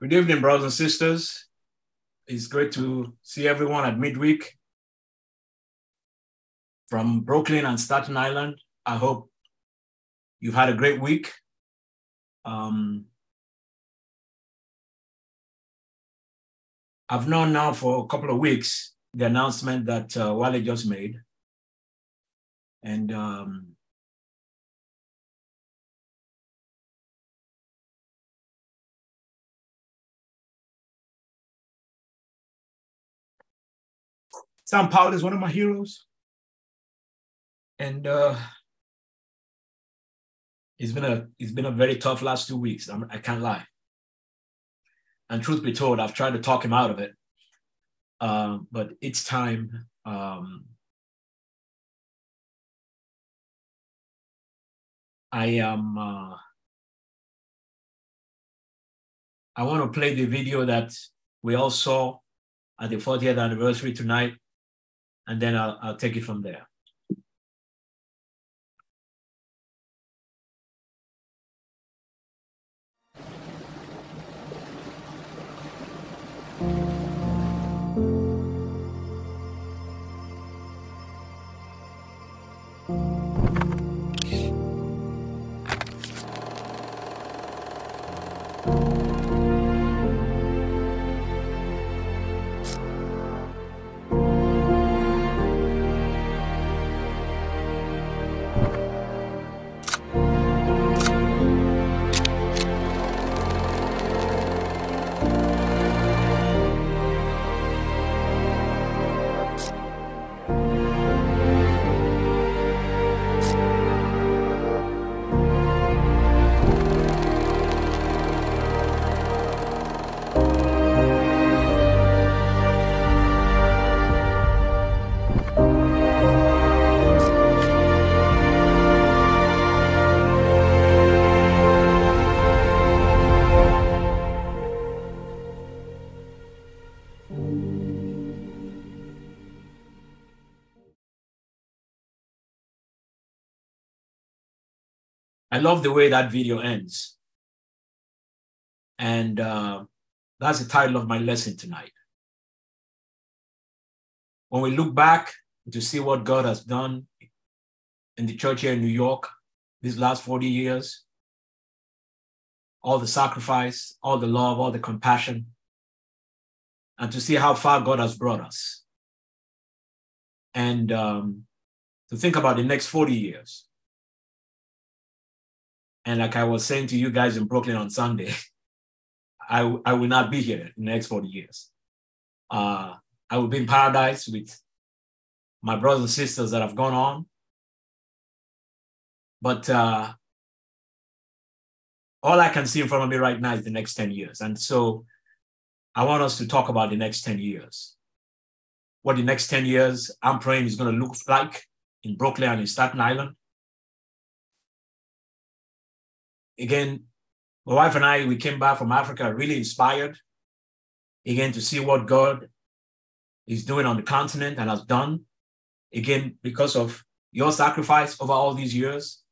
Good evening, brothers and sisters. It's great to see everyone at midweek from Brooklyn and Staten Island. I hope you've had a great week. I've known now for a couple of weeks the announcement that Wale just made. And Sam Powell is one of my heroes, and it's been a very tough last 2 weeks. I can't lie. And truth be told, I've tried to talk him out of it, but it's time. I want to play the video that we all saw at the 40th anniversary tonight. And then I'll take it from there. I love the way that video ends. And that's the title of my lesson tonight. When we look back to see what God has done in the church here in New York these last 40 years, all the sacrifice, all the love, all the compassion, and to see how far God has brought us. And to think about the next 40 years. And like I was saying to you guys in Brooklyn on Sunday, I will not be here in the next 40 years. I will be in paradise with my brothers and sisters that have gone on. But all I can see in front of me right now is the next 10 years. And so I want us to talk about the next 10 years. What the next 10 years I'm praying is going to look like in Brooklyn and in Staten Island. Again, my wife and I, we came back from Africa really inspired, again, to see what God is doing on the continent and has done, again, because of your sacrifice over all these years.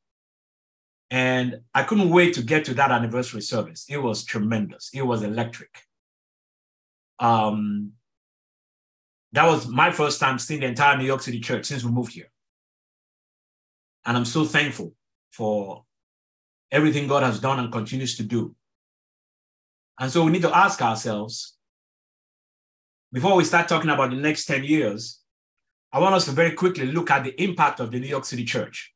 And I couldn't wait to get to that anniversary service. It was tremendous. It was electric. That was my first time seeing the entire New York City church since we moved here. And I'm so thankful for everything God has done and continues to do. And so we need to ask ourselves, before we start talking about the next 10 years, I want us to very quickly look at the impact of the New York City church.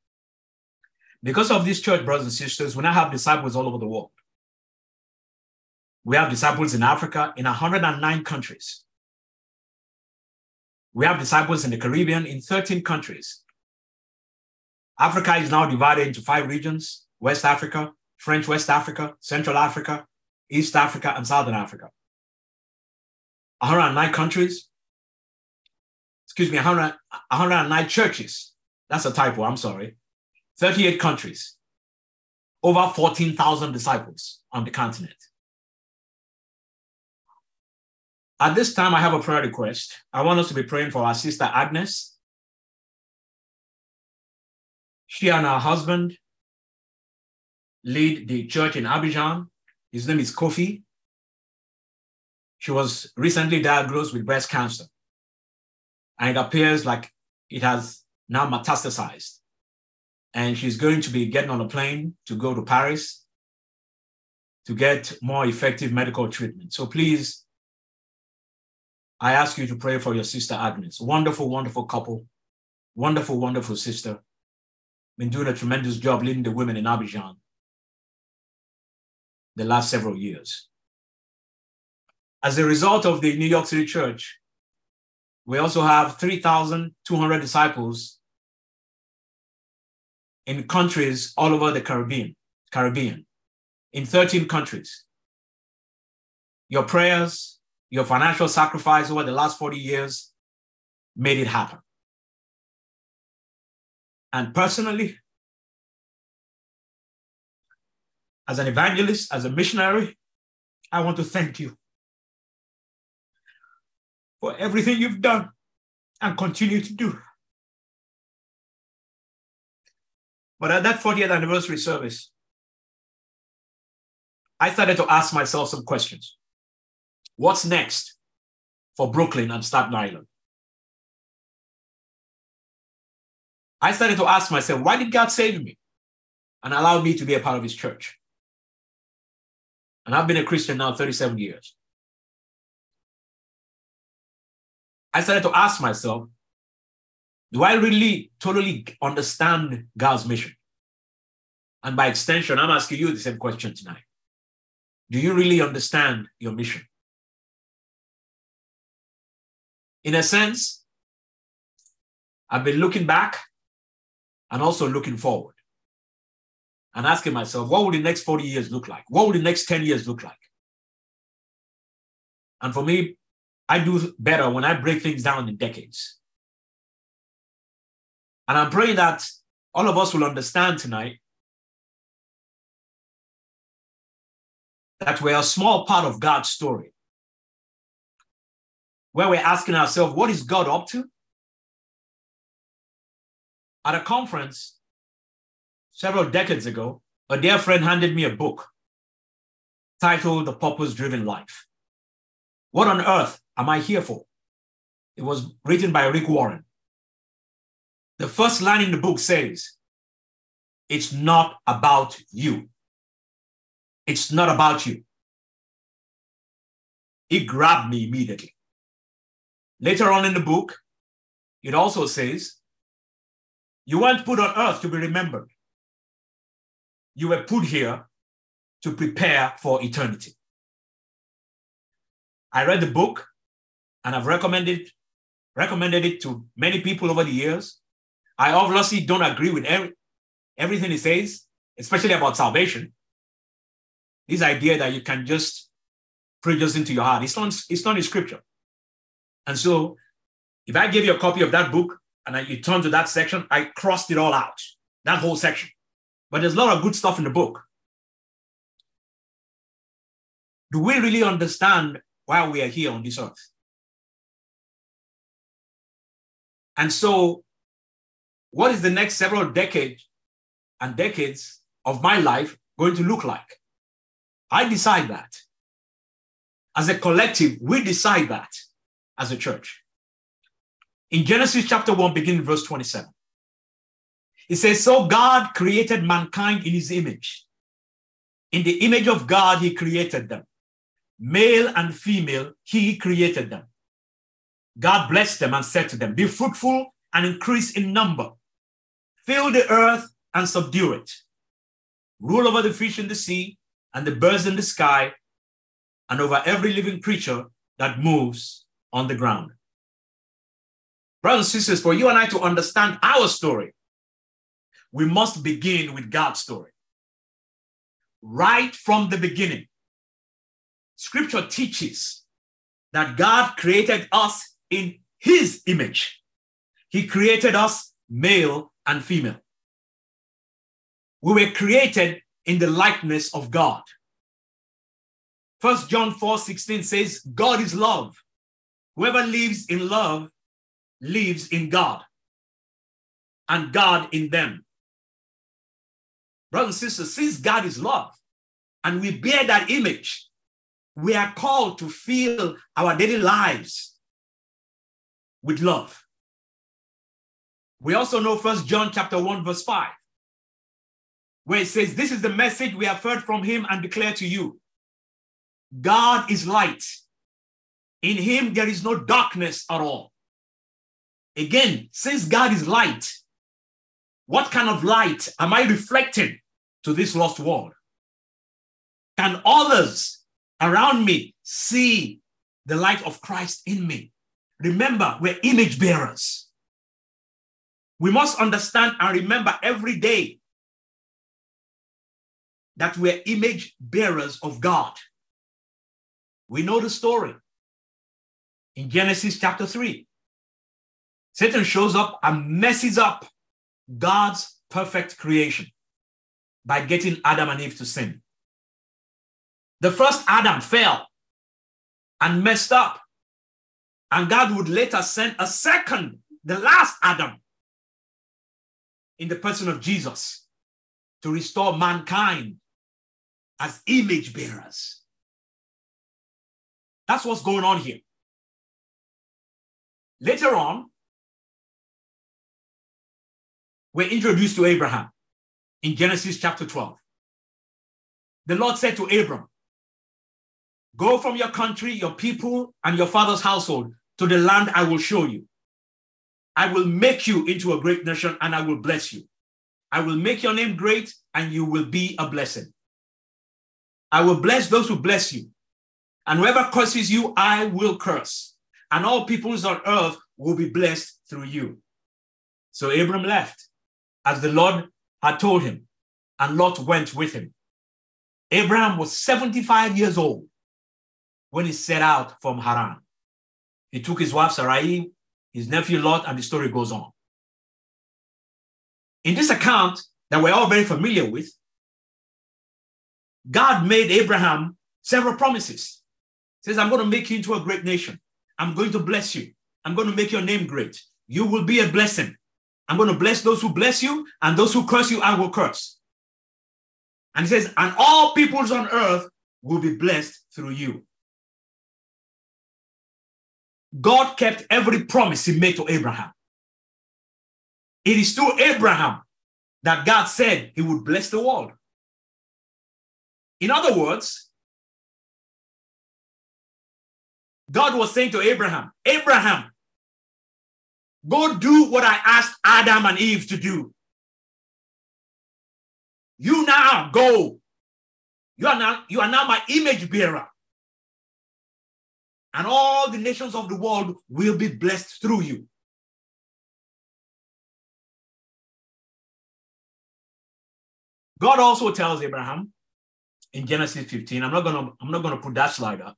Because of this church, brothers and sisters, we now have disciples all over the world. We have disciples in Africa, in 109 countries. We have disciples in the Caribbean, in 13 countries. Africa is now divided into 5 regions. West Africa, French West Africa, Central Africa, East Africa, and Southern Africa. 109 churches. That's a typo, I'm sorry. 38 countries, over 14,000 disciples on the continent. At this time, I have a prayer request. I want us to be praying for our sister Agnes. She and her husband lead the church in Abidjan. His name is Kofi. She was recently diagnosed with breast cancer, and it appears like it has now metastasized. And she's going to be getting on a plane to go to Paris to get more effective medical treatment. So please, I ask you to pray for your sister Agnes. Wonderful, wonderful couple. Wonderful, wonderful sister. Been doing a tremendous job leading the women in Abidjan the last several years. As a result of the New York City church, we also have 3,200 disciples in countries all over the Caribbean, in 13 countries. Your prayers, your financial sacrifice over the last 40 years made it happen. And personally, as an evangelist, as a missionary, I want to thank you for everything you've done and continue to do. But at that 40th anniversary service, I started to ask myself some questions. What's next for Brooklyn and Staten Island? I started to ask myself, why did God save me and allow me to be a part of his church? And I've been a Christian now 37 years. I started to ask myself, do I really totally understand God's mission? And by extension, I'm asking you the same question tonight. Do you really understand your mission? In a sense, I've been looking back and also looking forward and asking myself, what will the next 40 years look like? What will the next 10 years look like? And for me, I do better when I break things down in decades. And I'm praying that all of us will understand tonight that we're a small part of God's story, where we're asking ourselves, what is God up to? At a conference several decades ago, a dear friend handed me a book titled The Purpose Driven Life. What on earth am I here for? It was written by Rick Warren. The first line in the book says, it's not about you. It's not about you. It grabbed me immediately. Later on in the book, it also says, you weren't put on earth to be remembered. You were put here to prepare for eternity. I read the book, and I've recommended it to many people over the years. I obviously don't agree with everything it says, especially about salvation. This idea that you can just preach this into your heart. It's not in scripture. And so if I give you a copy of that book and you turn to that section, I crossed it all out, that whole section. But there's a lot of good stuff in the book. Do we really understand why we are here on this earth? And so what is the next several decades of my life going to look like? I decide that. As a collective, we decide that as a church. In Genesis chapter 1, beginning verse 27, it says, so God created mankind in his image. In the image of God, he created them. Male and female, he created them. God blessed them and said to them, be fruitful and increase in number. Fill the earth and subdue it. Rule over the fish in the sea and the birds in the sky and over every living creature that moves on the ground. Brothers and sisters, for you and I to understand our story, we must begin with God's story. Right from the beginning, Scripture teaches that God created us in his image. He created us male and female. We were created in the likeness of God. 1 John 4:16 says, God is love. Whoever lives in love lives in God, and God in them. Brothers and sisters, since God is love, and we bear that image, we are called to fill our daily lives with love. We also know 1 John chapter 1, verse 5, where it says, this is the message we have heard from him and declare to you. God is light. In him, there is no darkness at all. Again, since God is light, what kind of light am I reflecting to this lost world? Can others around me see the light of Christ in me? Remember, we're image bearers. We must understand and remember every day that we're image bearers of God. We know the story. In Genesis chapter 3, Satan shows up and messes up God's perfect creation by getting Adam and Eve to sin. The first Adam fell and messed up, and God would later send a second, the last Adam, in the person of Jesus to restore mankind as image bearers. That's what's going on here. Later on, we're introduced to Abraham in Genesis chapter 12. The Lord said to Abram, go from your country, your people, and your father's household to the land I will show you. I will make you into a great nation and I will bless you. I will make your name great and you will be a blessing. I will bless those who bless you, and whoever curses you, I will curse. And all peoples on earth will be blessed through you. So Abram left, as the Lord had told him, and Lot went with him. Abraham was 75 years old when he set out from Haran. He took his wife Sarai, his nephew Lot, and the story goes on. In this account that we're all very familiar with, God made Abraham several promises. He says, I'm going to make you into a great nation. I'm going to bless you. I'm going to make your name great. You will be a blessing. I'm going to bless those who bless you, and those who curse you, I will curse. And he says, and all peoples on earth will be blessed through you. God kept every promise he made to Abraham. It is through Abraham that God said he would bless the world. In other words, God was saying to Abraham, Abraham, go do what I asked Adam and Eve to do. You now go. You are now my image bearer. And all the nations of the world will be blessed through you. God also tells Abraham in Genesis 15, I'm not going to put that slide up.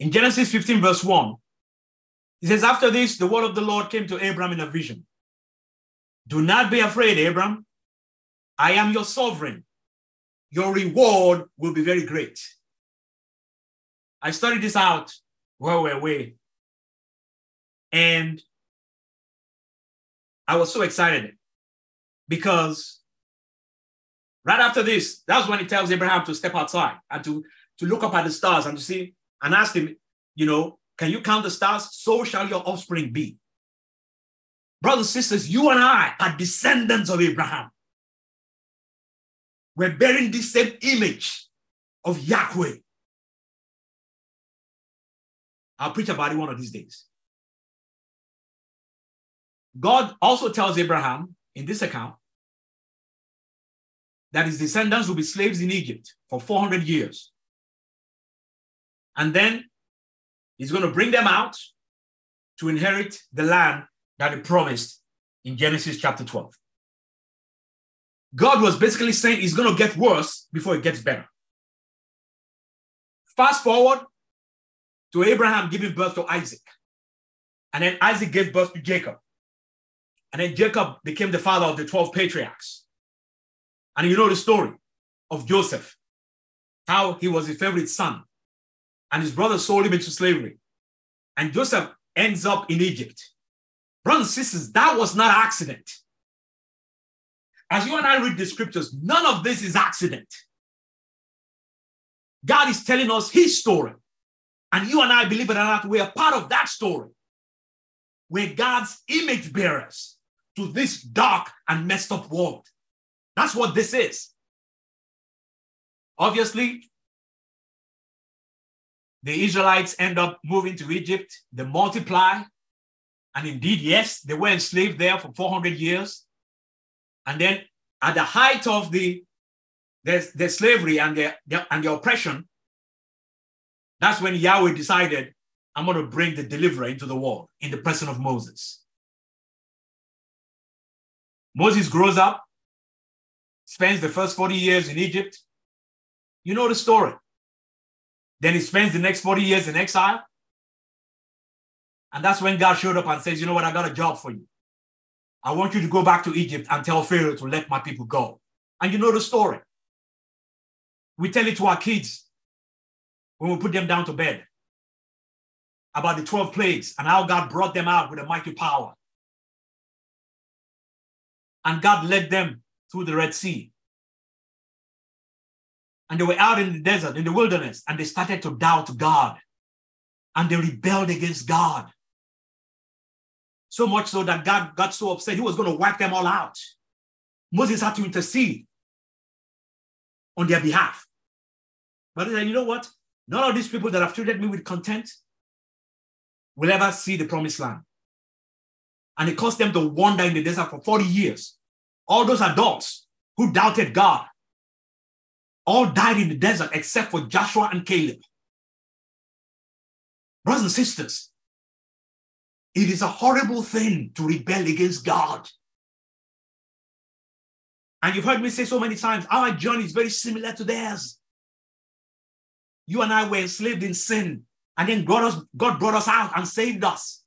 In Genesis 15, verse 1, he says, after this, the word of the Lord came to Abram in a vision. Do not be afraid, Abram. I am your sovereign. Your reward will be very great. I studied this out while we were away, and I was so excited because right after this, that's when he tells Abraham to step outside and to look up at the stars and to see. And asked him, can you count the stars? So shall your offspring be. Brothers and sisters, you and I are descendants of Abraham. We're bearing the same image of Yahweh. I'll preach about it one of these days. God also tells Abraham in this account that his descendants will be slaves in Egypt for 400 years. And then he's going to bring them out to inherit the land that he promised in Genesis chapter 12. God was basically saying it's going to get worse before it gets better. Fast forward to Abraham giving birth to Isaac. And then Isaac gave birth to Jacob. And then Jacob became the father of the 12 patriarchs. And you know the story of Joseph, how he was his favorite son. And his brother sold him into slavery. And Joseph ends up in Egypt. Brothers and sisters, that was not an accident. As you and I read the scriptures, none of this is accident. God is telling us his story. And you and I, believe it or not, we are part of that story. We're God's image bearers to this dark and messed up world. That's what this is. Obviously, the Israelites end up moving to Egypt. They multiply. And indeed, yes, they were enslaved there for 400 years. And then at the height of their slavery and their oppression, that's when Yahweh decided, I'm going to bring the deliverer into the world in the person of Moses. Moses grows up, spends the first 40 years in Egypt. You know the story. Then he spends the next 40 years in exile. And that's when God showed up and says, you know what, I got a job for you. I want you to go back to Egypt and tell Pharaoh to let my people go. And you know the story. We tell it to our kids when we put them down to bed about the 12 plagues and how God brought them out with a mighty power. And God led them through the Red Sea. And they were out in the desert, in the wilderness, and they started to doubt God. And they rebelled against God. So much so that God got so upset, he was going to wipe them all out. Moses had to intercede on their behalf. But he said, you know what? None of these people that have treated me with contempt will ever see the promised land. And it caused them to wander in the desert for 40 years. All those adults who doubted God all died in the desert except for Joshua and Caleb. Brothers and sisters, it is a horrible thing to rebel against God. And you've heard me say so many times, our journey is very similar to theirs. You and I were enslaved in sin, and then God brought us out and saved us.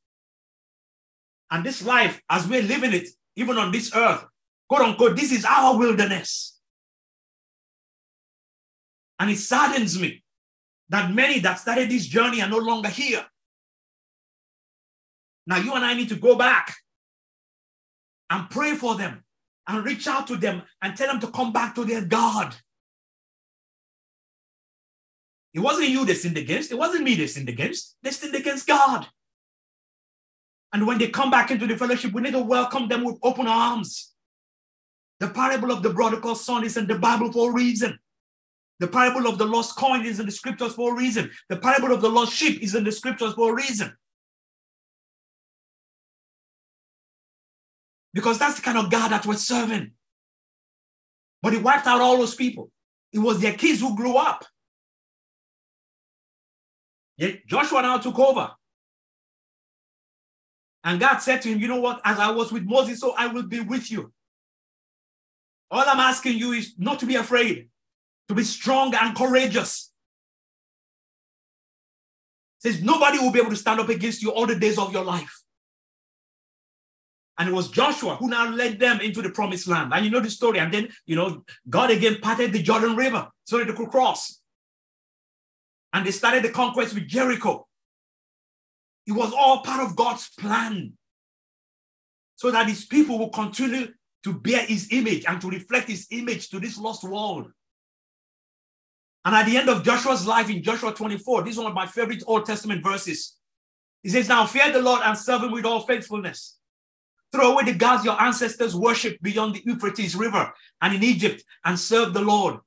And this life, as we're living it, even on this earth, quote unquote, this is our wilderness. And it saddens me that many that started this journey are no longer here. Now you and I need to go back and pray for them and reach out to them and tell them to come back to their God. It wasn't you they sinned against. It wasn't me they sinned against. They sinned against God. And when they come back into the fellowship, we need to welcome them with open arms. The parable of the prodigal son is in the Bible for a reason. The parable of the lost coin is in the scriptures for a reason. The parable of the lost sheep is in the scriptures for a reason. Because that's the kind of God that we're serving. But he wiped out all those people. It was their kids who grew up. Yet Joshua now took over. And God said to him, you know what? As I was with Moses, so I will be with you. All I'm asking you is not to be afraid. To be strong and courageous. It says nobody will be able to stand up against you all the days of your life. And it was Joshua who now led them into the promised land. And you know the story. And then, you know, God again parted the Jordan River so that they could cross. And they started the conquest with Jericho. It was all part of God's plan. So that his people will continue to bear his image and to reflect his image to this lost world. And at the end of Joshua's life in Joshua 24, this is one of my favorite Old Testament verses. It says, now fear the Lord and serve him with all faithfulness. Throw away the gods your ancestors worshipped beyond the Euphrates River and in Egypt and serve the Lord.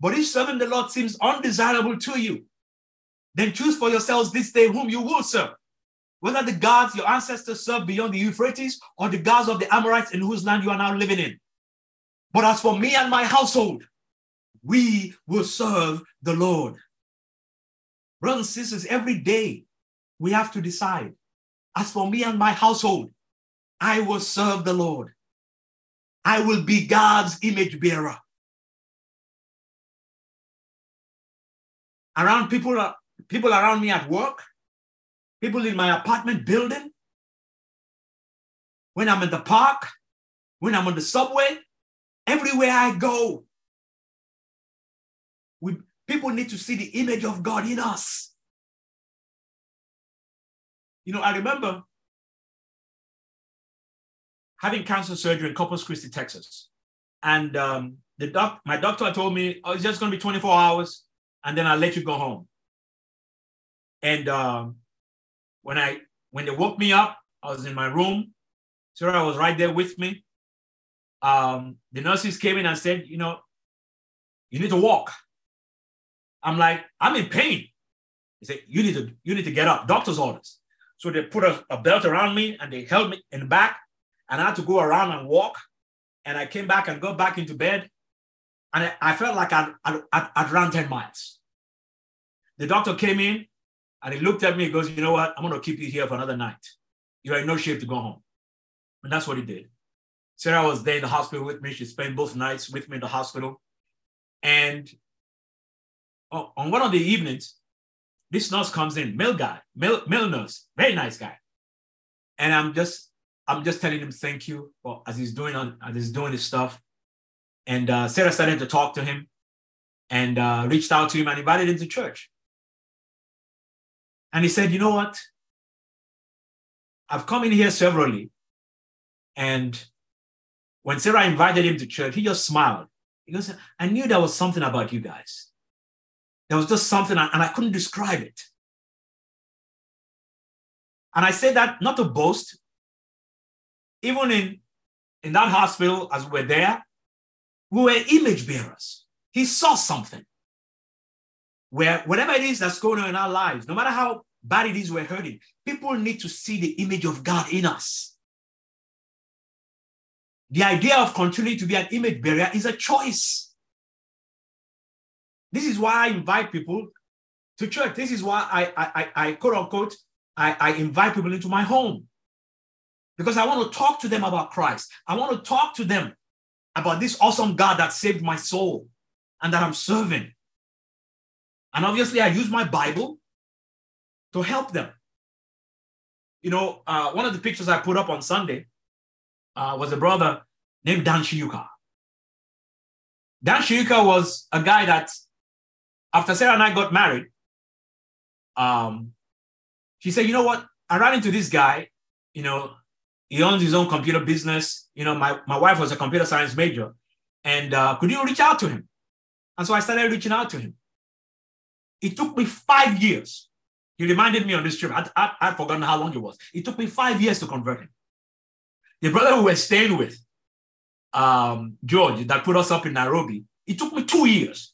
But if serving the Lord seems undesirable to you, then choose for yourselves this day whom you will serve, whether the gods your ancestors served beyond the Euphrates or the gods of the Amorites in whose land you are now living in. But as for me and my household, we will serve the Lord. Brothers and sisters, every day we have to decide, as for me and my household, I will serve the Lord. I will be God's image bearer. Around people around me at work, people in my apartment building, when I'm in the park, when I'm on the subway, everywhere I go, people need to see the image of God in us. You know, I remember having cancer surgery in Corpus Christi, Texas. And my doctor told me, oh, it's just going to be 24 hours. and then I'll let you go home. And when they woke me up, I was in my room. Sarah was right there with me. The nurses came in and said, you know, you need to walk. I'm like, I'm in pain. They said, you need to get up, doctor's orders. So they put a belt around me and they held me in the back, and I had to go around and walk. And I came back and got back into bed. And I felt like I'd run 10 miles. The doctor came in and he looked at me and goes, you know what? I'm going to keep you here for another night. You're in no shape to go home. And that's what he did. Sarah was there in the hospital with me. She spent both nights with me in the hospital. And on one of the evenings, this nurse comes in, male nurse, very nice guy. And I'm just telling him thank you for, as he's doing his stuff. And Sarah started to talk to him and reached out to him and invited him to church. And he said, you know what? I've come in here severally. And when Sarah invited him to church, he just smiled. He goes, I knew there was something about you guys. There was just something, and I couldn't describe it. And I say that not to boast. Even in that hospital, as we're there, we were image bearers. He saw something. Where whatever it is that's going on in our lives, no matter how bad it is we're hurting, people need to see the image of God in us. The idea of continuing to be an image bearer is a choice. This is why I invite people to church. This is why I quote unquote, I invite people into my home. Because I want to talk to them about Christ. I want to talk to them about this awesome God that saved my soul and that I'm serving. And obviously, I use my Bible to help them. You know, one of the pictures I put up on Sunday was a brother named Dan Shiyuka. Dan Shiyuka was a guy that, after Sarah and I got married, she said, you know what? I ran into this guy, you know, he owns his own computer business. You know, my wife was a computer science major. And could you reach out to him? And so I started reaching out to him. It took me 5 years. He reminded me on this trip. I'd forgotten how long it was. It took me 5 years to convert him. The brother who we're staying with, George, that put us up in Nairobi, it took me 2 years.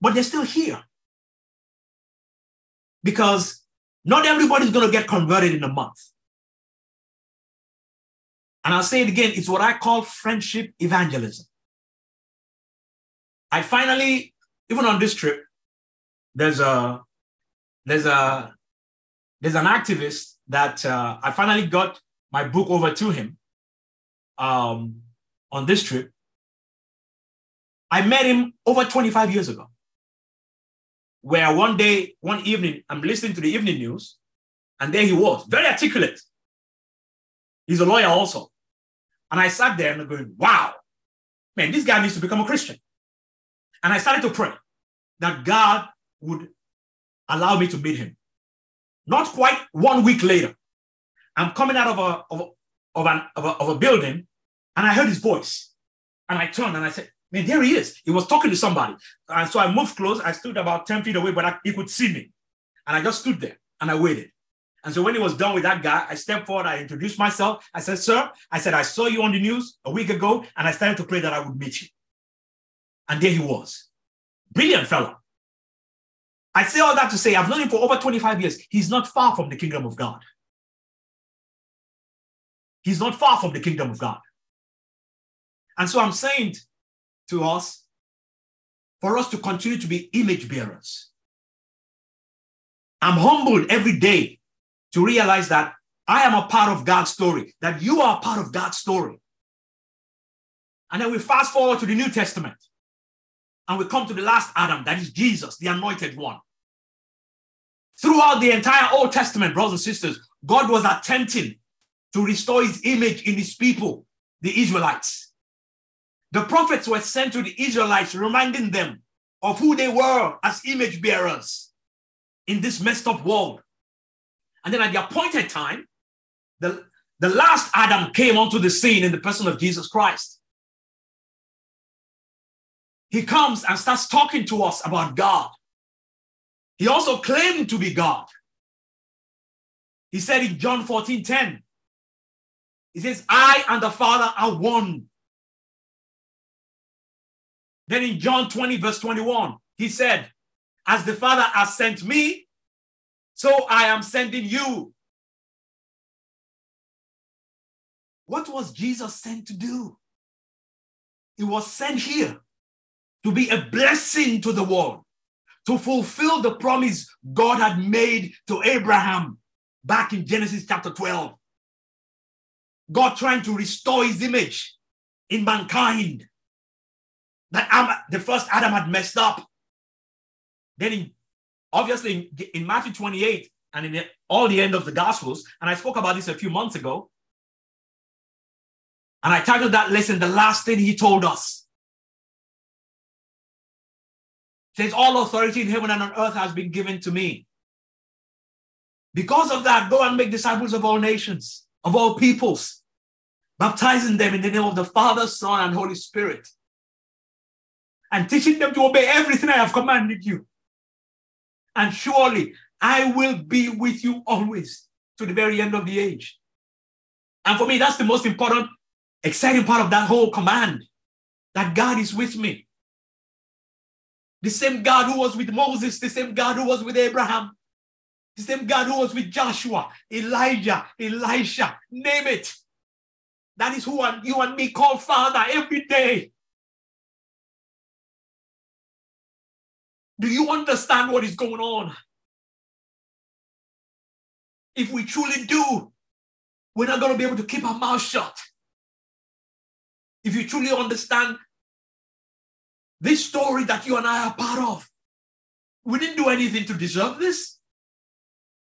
But they're still here. Because not everybody's going to get converted in a month. And I'll say it again, it's what I call friendship evangelism. I finally, even on this trip, there's an activist that I finally got my book over to him on this trip. I met him over 25 years ago, where one evening, I'm listening to the evening news, and there he was, very articulate. He's a lawyer also. And I sat there and I'm going, wow, man, this guy needs to become a Christian. And I started to pray that God would allow me to meet him. Not quite 1 week later, I'm coming out of a building and I heard his voice. And I turned and I said, man, there he is. He was talking to somebody. And so I moved close. I stood about 10 feet away, but he could see me. And I just stood there and I waited. And so when he was done with that guy, I stepped forward, I introduced myself. I said, sir, I saw you on the news a week ago, and I started to pray that I would meet you. And there he was. Brilliant fellow. I say all that to say, I've known him for over 25 years. He's not far from the kingdom of God. He's not far from the kingdom of God. And so I'm saying to us, for us to continue to be image bearers. I'm humbled every day to realize that I am a part of God's story, that you are a part of God's story. And then we fast forward to the New Testament and we come to the last Adam, that is Jesus, the anointed one. Throughout the entire Old Testament, brothers and sisters, God was attempting to restore his image in his people, the Israelites. The prophets were sent to the Israelites, reminding them of who they were as image bearers in this messed up world. And then at the appointed time, the last Adam came onto the scene in the person of Jesus Christ. He comes and starts talking to us about God, He also claimed to be God. He said in John 14:10, he says, I and the Father are one. Then in John 20, verse 21, he said, as the Father has sent me, so I am sending you. What was Jesus sent to do? He was sent here to be a blessing to the world, to fulfill the promise God had made to Abraham back in Genesis chapter 12. God trying to restore his image in mankind. That the first Adam had messed up. Then, obviously, in Matthew 28 and in all the end of the Gospels, and I spoke about this a few months ago, and I titled that lesson, The Last Thing He Told Us. It says, all authority in heaven and on earth has been given to me. Because of that, go and make disciples of all nations, of all peoples, baptizing them in the name of the Father, Son, and Holy Spirit, and teaching them to obey everything I have commanded you. And surely I will be with you always to the very end of the age. And for me, that's the most important, exciting part of that whole command, that God is with me. The same God who was with Moses, the same God who was with Abraham, the same God who was with Joshua, Elijah, Elisha, name it. That is who you and me call Father every day. Do you understand what is going on? If we truly do, we're not going to be able to keep our mouth shut. If you truly understand this story that you and I are part of, we didn't do anything to deserve this.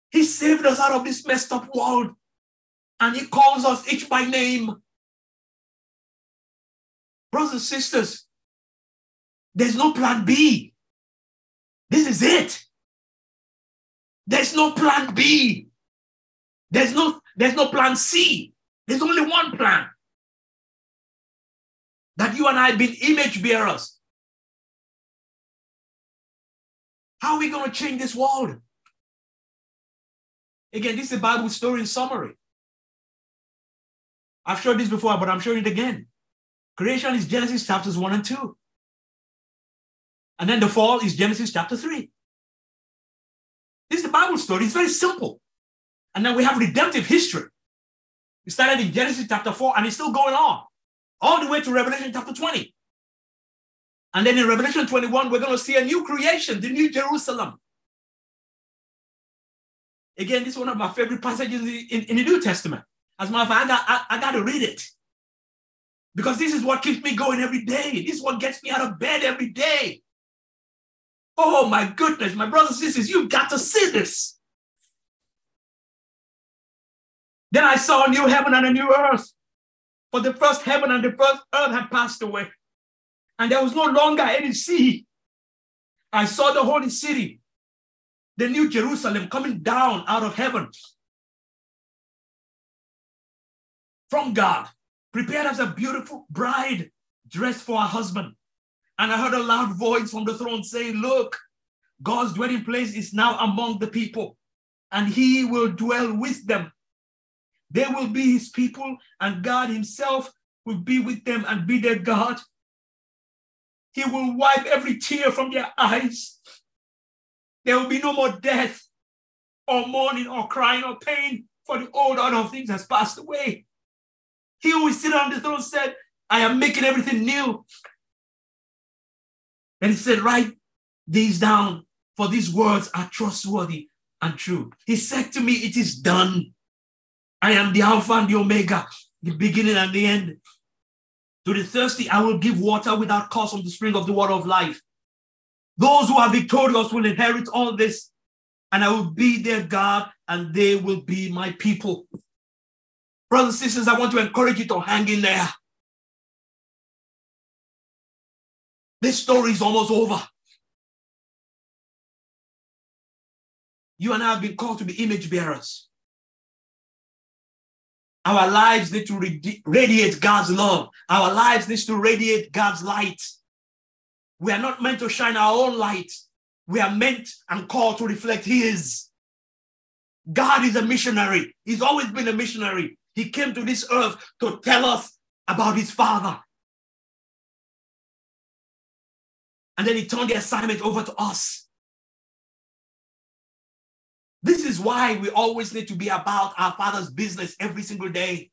He saved us out of this messed up world, and he calls us each by name. Brothers and sisters, there's no plan B. This is it. There's no plan B. There's no plan C. There's only one plan. That you and I have been image bearers. How are we going to change this world? Again, this is a Bible story in summary. I've showed this before, but I'm showing it again. Creation is Genesis chapters 1 and 2. And then the fall is Genesis chapter 3. This is the Bible story. It's very simple. And then we have redemptive history. It started in Genesis chapter 4, and it's still going on, all the way to Revelation chapter 20. And then in Revelation 21, we're going to see a new creation, the new Jerusalem. Again, this is one of my favorite passages in the New Testament. As a matter of fact, I got to read it. Because this is what keeps me going every day. This is what gets me out of bed every day. Oh my goodness, my brothers and sisters, you've got to see this. Then I saw a new heaven and a new earth. For the first heaven and the first earth had passed away, and there was no longer any sea. I saw the holy city, the new Jerusalem, coming down out of heaven from God, prepared as a beautiful bride dressed for her husband. And I heard a loud voice from the throne saying, look, God's dwelling place is now among the people, and he will dwell with them. They will be his people, and God himself will be with them and be their God. He will wipe every tear from their eyes. There will be no more death or mourning or crying or pain, for the old order of things has passed away. He who is sitting on the throne said, I am making everything new. And he said, write these down, for these words are trustworthy and true. He said to me, it is done. I am the Alpha and the Omega, the beginning and the end. To the thirsty, I will give water without cost from the spring of the water of life. Those who are victorious will inherit all this, and I will be their God, and they will be my people. Brothers and sisters, I want to encourage you to hang in there. This story is almost over. You and I have been called to be image bearers. Our lives need to radiate God's love. Our lives need to radiate God's light. We are not meant to shine our own light. We are meant and called to reflect His. God is a missionary. He's always been a missionary. He came to this earth to tell us about His Father. And then He turned the assignment over to us. This is why we always need to be about our Father's business every single day.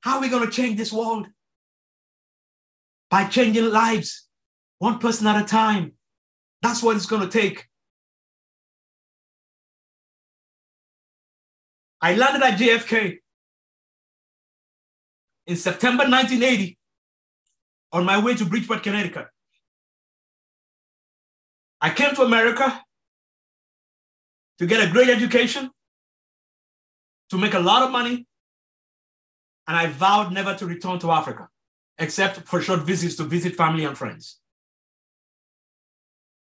How are we going to change this world? By changing lives, one person at a time. That's what it's going to take. I landed at JFK in September 1980 on my way to Bridgeport, Connecticut. I came to America to get a great education, to make a lot of money, and I vowed never to return to Africa, except for short visits to visit family and friends.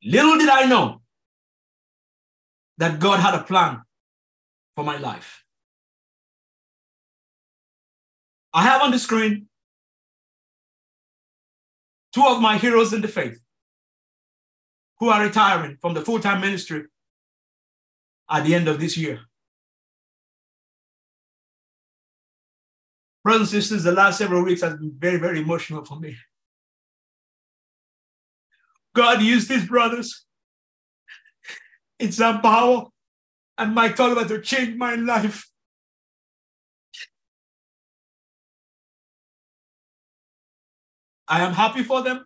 Little did I know that God had a plan for my life. I have on the screen two of my heroes in the faith who are retiring from the full-time ministry at the end of this year. Brothers and sisters, the last several weeks has been very, very emotional for me. God used these brothers in Sam Powell and Mike Talbot to change my life. I am happy for them.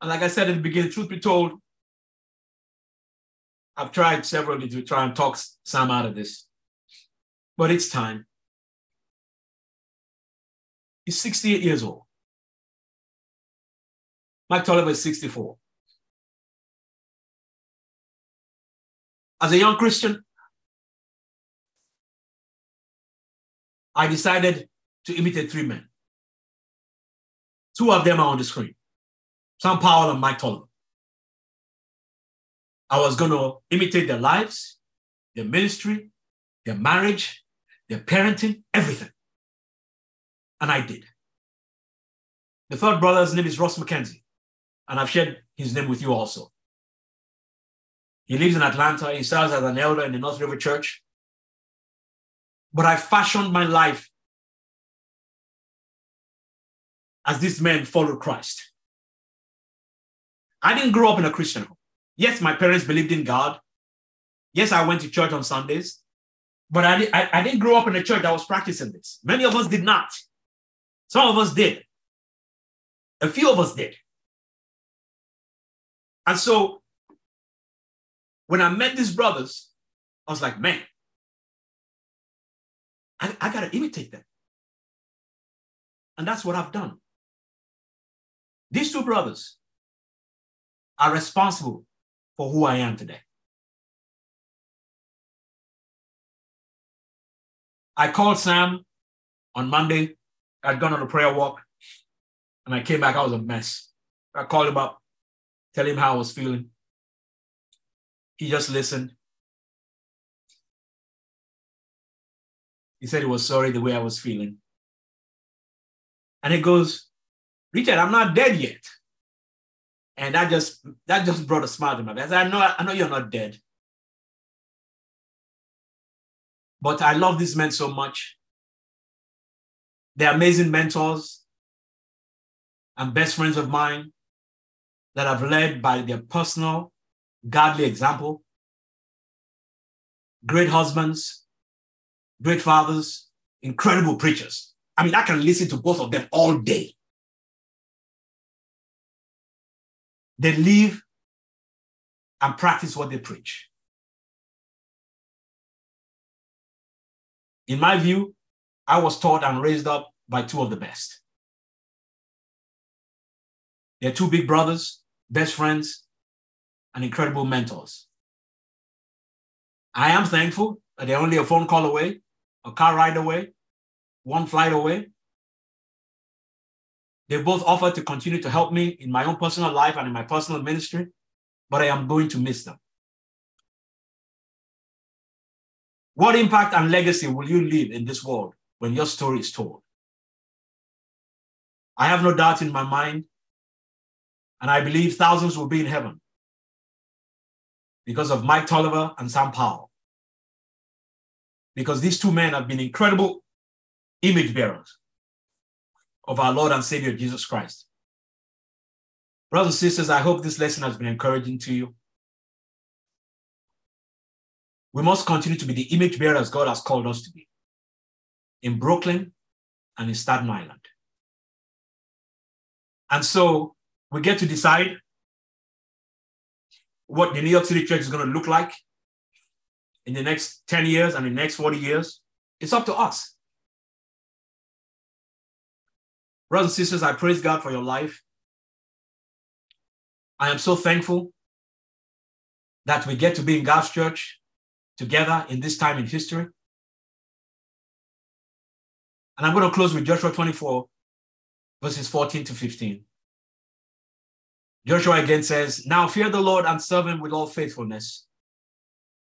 And like I said in the beginning, truth be told, I've tried severally to try and talk Sam out of this, but it's time. He's 68 years old. Mike Talbot is 64. As a young Christian, I decided to imitate three men. Two of them are on the screen, Sam Powell and Mike Talbot. I was going to imitate their lives, their ministry, their marriage, their parenting, everything. And I did. The third brother's name is Ross McKenzie, and I've shared his name with you also. He lives in Atlanta. He serves as an elder in the North River Church. But I fashioned my life as these men followed Christ. I didn't grow up in a Christian home. Yes, my parents believed in God. Yes, I went to church on Sundays. But I didn't grow up in a church that was practicing this. Many of us did not. Some of us did. A few of us did. And so when I met these brothers, I was like, man, I got to imitate them. And that's what I've done. These two brothers are responsible for who I am today. I called Sam on Monday. I'd gone on a prayer walk and I came back. I was a mess. I called him up, tell him how I was feeling. He just listened. He said he was sorry the way I was feeling. And he goes, Richard, I'm not dead yet. And that just brought a smile to my face. I know you're not dead. But I love these men so much. They're amazing mentors and best friends of mine that I've led by their personal, godly example. Great husbands, great fathers, incredible preachers. I mean, I can listen to both of them all day. They live and practice what they preach. In my view, I was taught and raised up by two of the best. They're two big brothers, best friends, and incredible mentors. I am thankful that they're only a phone call away, a car ride away, one flight away. They both offered to continue to help me in my own personal life and in my personal ministry, but I am going to miss them. What impact and legacy will you leave in this world when your story is told? I have no doubt in my mind, and I believe thousands will be in heaven because of Mike Talbot and Sam Powell. Because these two men have been incredible image bearers of our Lord and Savior, Jesus Christ. Brothers and sisters, I hope this lesson has been encouraging to you. We must continue to be the image bearers God has called us to be in Brooklyn and in Staten Island. And so we get to decide what the New York City church is going to look like in the next 10 years and the next 40 years. It's up to us. Brothers and sisters, I praise God for your life. I am so thankful that we get to be in God's church together in this time in history. And I'm going to close with Joshua 24, verses 14 to 15. Joshua again says, "Now fear the Lord and serve him with all faithfulness.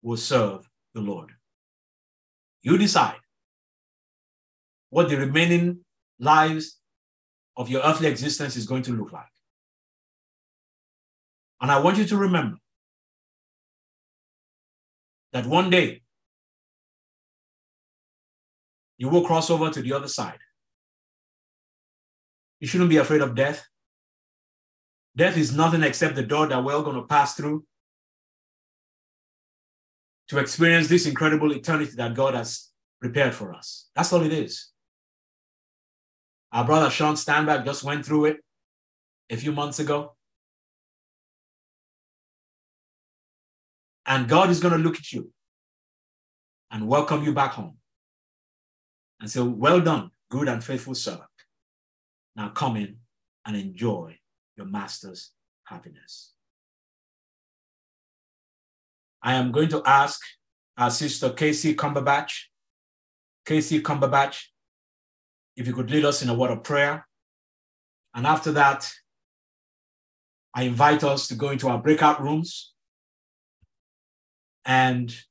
will serve the Lord." You decide what the remaining lives of your earthly existence is going to look like. And I want you to remember that one day you will cross over to the other side. You shouldn't be afraid of death. Death is nothing except the door that we're all going to pass through to experience this incredible eternity that God has prepared for us. That's all it is. Our brother Sean Standback just went through it a few months ago. And God is going to look at you and welcome you back home and say, "Well done, good and faithful servant. Now come in and enjoy your master's happiness." I am going to ask our sister Casey Cumberbatch. Casey Cumberbatch, if you could lead us in a word of prayer. And after that, I invite us to go into our breakout rooms and